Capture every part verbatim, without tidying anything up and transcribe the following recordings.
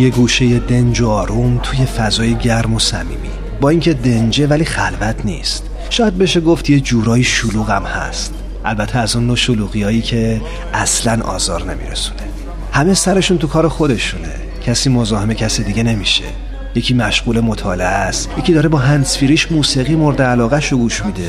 یه گوشه دنج و آروم توی فضای گرم و صمیمی، با اینکه دنجه ولی خلوت نیست، شاید بشه گفت یه جورای شلوغ هم هست، البته از اون نوع شلوغیایی که اصلاً آزار نمیرسونه. همه سرشون تو کار خودشونه، کسی مزاحم کسی دیگه نمیشه، یکی مشغول مطالعه است، یکی داره با هندزفریش موسیقی مورد علاقه شو گوش میده.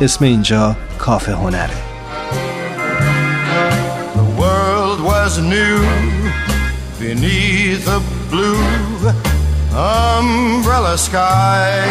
اسم اینجا کافه هنره. The world was new beneath a blue umbrella sky.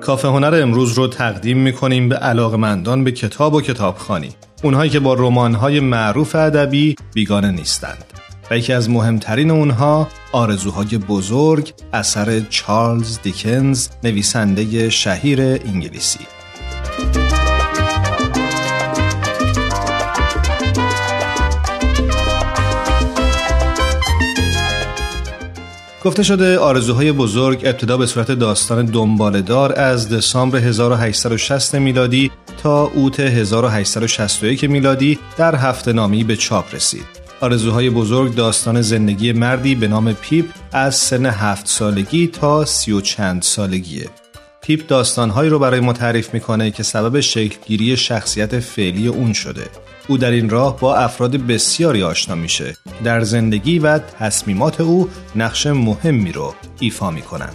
کافه هنر امروز رو تقدیم می‌کنیم به علاقه‌مندان به کتاب و کتابخوانی، اونهایی که با رمان‌های معروف ادبی بیگانه نیستند. و یکی از مهمترین اونها آرزوهای بزرگ اثر چارلز دیکنز، نویسنده شهیر انگلیسی. گفته شده آرزوهای بزرگ ابتدا به صورت داستان دنباله‌دار از دسامبر هزار و هشتصد و شصت میلادی تا اوت هزار و هشتصد و شصت و یک میلادی در هفته‌نامه‌ای به چاپ رسید. آرزوهای بزرگ داستان زندگی مردی به نام پیپ از سن هفت سالگی تا سی و چند سالگیه. پیپ داستانهایی رو برای ما تعریف میکنه که سبب شکلگیری شخصیت فعلی اون شده. او در این راه با افراد بسیاری آشنا میشه، در زندگی و تصمیمات او نقش مهمی رو ایفا میکنند.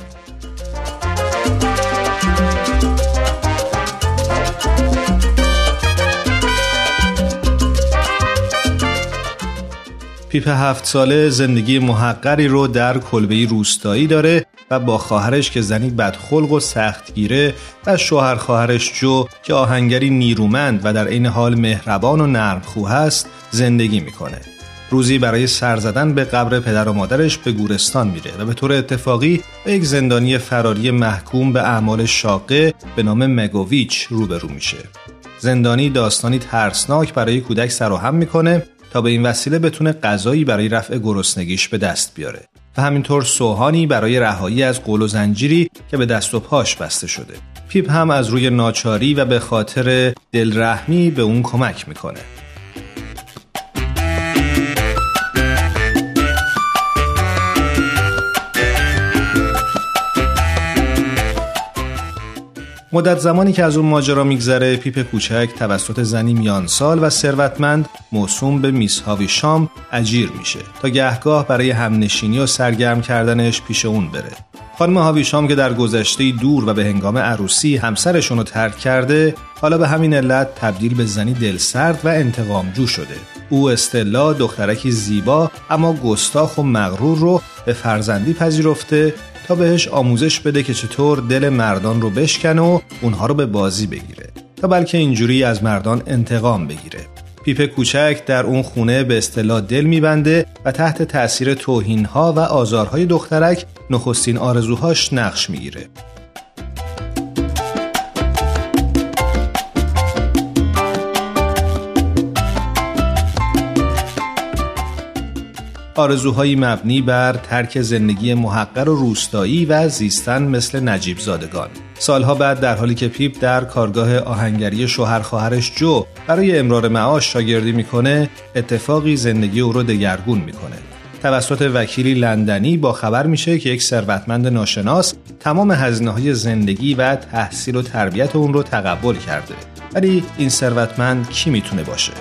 پیپ هفت ساله زندگی محقری رو در کلبه‌ای روستایی داره و با خواهرش که زنی بدخلق و سختگیره و شوهر خواهرش جو که آهنگری نیرومند و در عین حال مهربان و نرمخو هست زندگی میکنه. روزی برای سر زدن به قبر پدر و مادرش به گورستان میره و به طور اتفاقی به یک زندانی فراری محکوم به اعمال شاقه به نام مگویچ روبرو میشه. زندانی داستانی ترسناک برای کودک سراهم میکنه تا به این وسیله بتونه غذایی برای رفع گرسنگیش به دست بیاره و همینطور سوهانی برای رهایی از قول و زنجیری که به دست و پاش بسته شده. پیپ هم از روی ناچاری و به خاطر دلرحمی به اون کمک میکنه. مدت زمانی که از اون ماجرا میگذره، پیپ کوچک توسط زنی میان سال و ثروتمند موسوم به میس هاویشام اجیر میشه تا گهگاه برای همنشینی و سرگرم کردنش پیش اون بره. خانم هاویشام که در گذشته دور و به هنگام عروسی همسرشون رو ترک کرده، حالا به همین علت تبدیل به زنی دلسرد و انتقامجو شده. او استلا، دخترکی زیبا اما گستاخ و مغرور، رو به فرزندی پذیرفته تا بهش آموزش بده که چطور دل مردان رو بشکنه و اونها رو به بازی بگیره تا بلکه اینجوری از مردان انتقام بگیره. پیپ کوچک در اون خونه به استلا دل میبنده و تحت تأثیر توهین‌ها و آزارهای دخترک نخستین آرزوهاش نقش میگیره. آرزوهایی مبنی بر ترک زندگی محقر و روستایی و زیستن مثل نجیب زادگان. سالها بعد در حالی که پیپ در کارگاه آهنگری شوهر خواهرش جو برای امرار معاش شاگردی میکنه، اتفاقی زندگی او رو دگرگون میکنه. توسط وکیلی لندنی با خبر میشه که یک ثروتمند ناشناس تمام هزینه‌های زندگی و تحصیل و تربیت اون رو تقبل کرده. ولی این ثروتمند کی میتونه باشه؟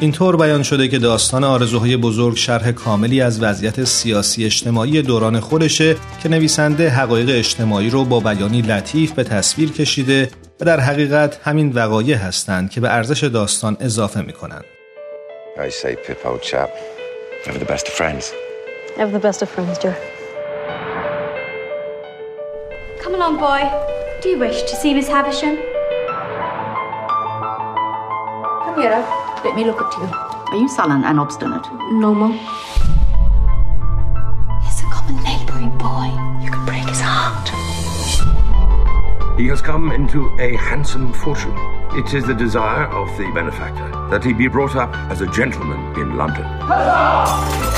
اینطور بیان شده که داستان آرزوهای بزرگ شرح کاملی از وضعیت سیاسی اجتماعی دوران خودشه که نویسنده حقایق اجتماعی رو با بیانی لطیف به تصویر کشیده و در حقیقت همین وقایع هستند که به ارزش داستان اضافه میکنن. I say Pip, old chap. Ever the best of friends. Ever the best of friends, Joe. Come along, boy. Do you wish to see Miss Havisham? Come here, let me look at you. Are you sullen and obstinate? No, Mum. He's a common neighbouring boy. You could break his heart. He has come into a handsome fortune. It is the desire of the benefactor that he be brought up as a gentleman in London. Huzzah!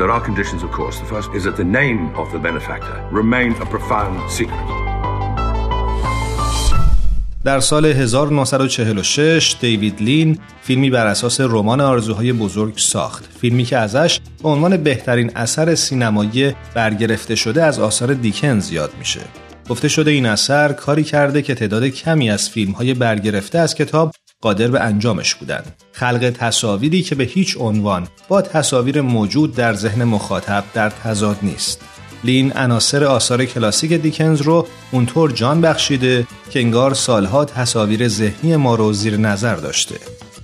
There are conditions, of course. The first is that the name of the benefactor remain a profound secret. در سال هزار و نهصد و چهل و شش دیوید لین فیلمی بر اساس رمان آرزوهای بزرگ ساخت. فیلمی که ازش به عنوان بهترین اثر سینمایی برگرفته شده از آثار دیکنز یاد میشه. گفته شده این اثر کاری کرده که تعداد کمی از فیلم‌های برگرفته از کتاب قادر به انجامش بودند. خلق تصاویری که به هیچ عنوان با تصاویر موجود در ذهن مخاطب در تضاد نیست. لین عناصر آثار کلاسیک دیکنز رو اونطور جان بخشیده که انگار سالها تصاویر ذهنی ما رو زیر نظر داشته.